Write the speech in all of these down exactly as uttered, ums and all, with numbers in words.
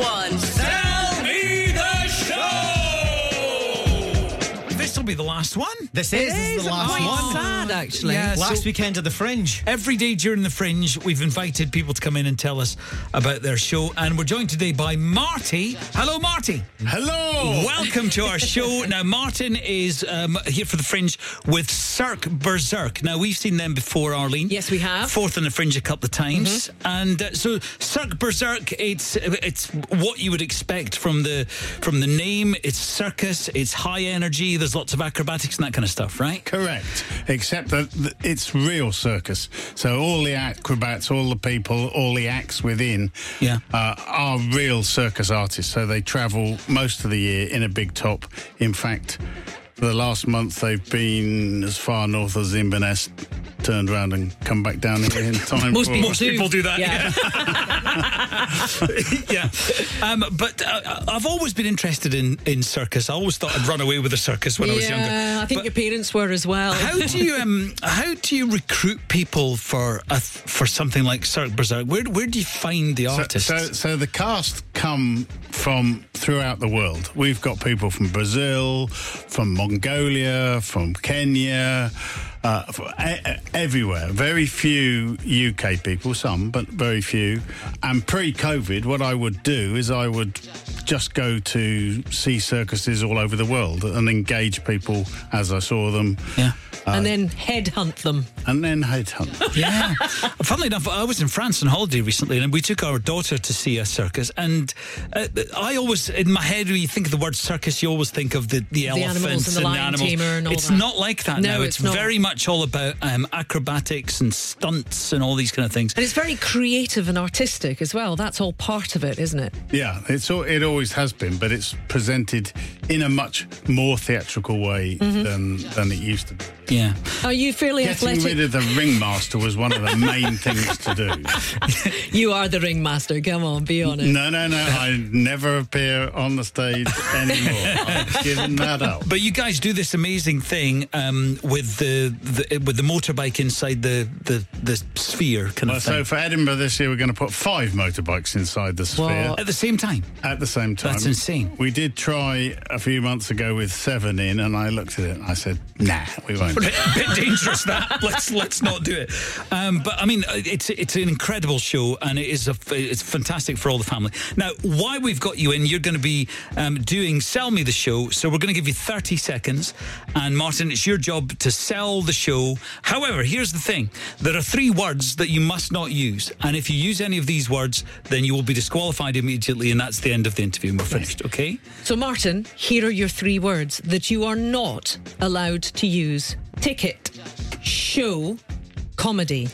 one. Sell me the show! This will be the last one. This is, is the last quite one. Quite sad, actually. Yeah, last so weekend of the Fringe. Every day during the Fringe, we've invited people to come in and tell us about their show. And we're joined today by Marty. Hello, Marty. Hello. Welcome to our show. Now, Martin is um, here for the Fringe with Cirque Berserk. Now, we've seen them before, Arlene. Yes, we have. Fourth on the Fringe a couple of times. Mm-hmm. And uh, so, Cirque Berserk, it's it's what you would expect from the from the name. It's circus. It's high energy. There's lots of acrobatics and that kind of stuff, right? Correct. Except that it's real circus. So all the acrobats, all the people, all the acts within yeah. uh, are real circus artists. So they travel most of the year in a big top. In fact, the last month they've been as far north as Inverness, turned around and come back down here in time. most, people, most people do that. Yeah. yeah. Um, but uh, I've always been interested in, in circus. I always thought I'd run away with a circus when yeah, I was younger. Yeah, I think but your parents were as well. How do you um, how do you recruit people for a, for something like Cirque Berserk? Where where do you find the artists? So, so, so the cast come from throughout the world. We've got people from Brazil, from Mongolia, from Kenya. Uh, everywhere. Very few U K people, some, but very few. And pre-COVID, what I would do is I would just go to see circuses all over the world and engage people as I saw them. Yeah. Uh, and then headhunt them. And then headhunt them. Yeah. Funnily enough, I was in France on holiday recently and we took our daughter to see a circus. And uh, I always, in my head, when you think of the word circus, you always think of the, the, the elephants and the, and the animals. And all it's that. Not like that no, now. It's, it's very much all about um, acrobatics and stunts and all these kind of things. And it's very creative and artistic as well. That's all part of it, isn't it? Yeah, it's all, it always has been, but it's presented in a much more theatrical way mm-hmm. than, than it used to be. Yeah. Are you fairly Getting athletic? Getting rid of the ringmaster was one of the main things to do. You are the ringmaster. Come on, be honest. No, no, no. I never appear on the stage anymore. I've given that up. But you guys do this amazing thing um, with the, the with the motorbike inside the, the, the sphere kind well, of thing. So for Edinburgh this year, we're going to put five motorbikes inside the sphere. Well, at the same time? At the same time. That's insane. We did try a few months ago with seven in, and I looked at it and I said, nah, we won't. Bit, bit dangerous that. Let's let's not do it. Um, but I mean, it's it's an incredible show, and it is a it's fantastic for all the family. Now, why we've got you in? You're going to be um, doing Sell Me the Show. So we're going to give you thirty seconds, and Martin, it's your job to sell the show. However, here's the thing: there are three words that you must not use, and if you use any of these words, then you will be disqualified immediately, and that's the end of the interview. And we're finished. Okay. So, Martin, here are your three words that you are not allowed to use. Ticket, show, comedy.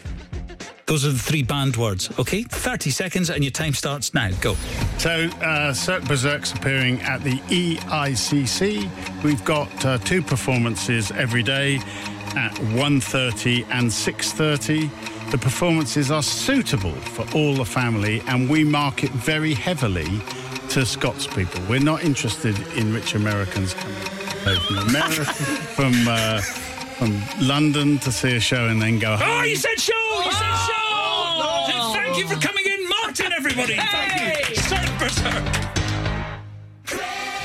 Those are the three banned words. Okay, thirty seconds and your time starts now. Go. So, uh, Cirque Berserk's appearing at the E I C C. We've got uh, two performances every day at one thirty and six thirty. The performances are suitable for all the family and we market very heavily to Scots people. We're not interested in rich Americans coming. From America, from, uh, from London to see a show and then go home. Oh, you said show! You oh, said show! Oh, thank you for coming in, Martin, everybody. Hey. Thank you. Cirque Berserk.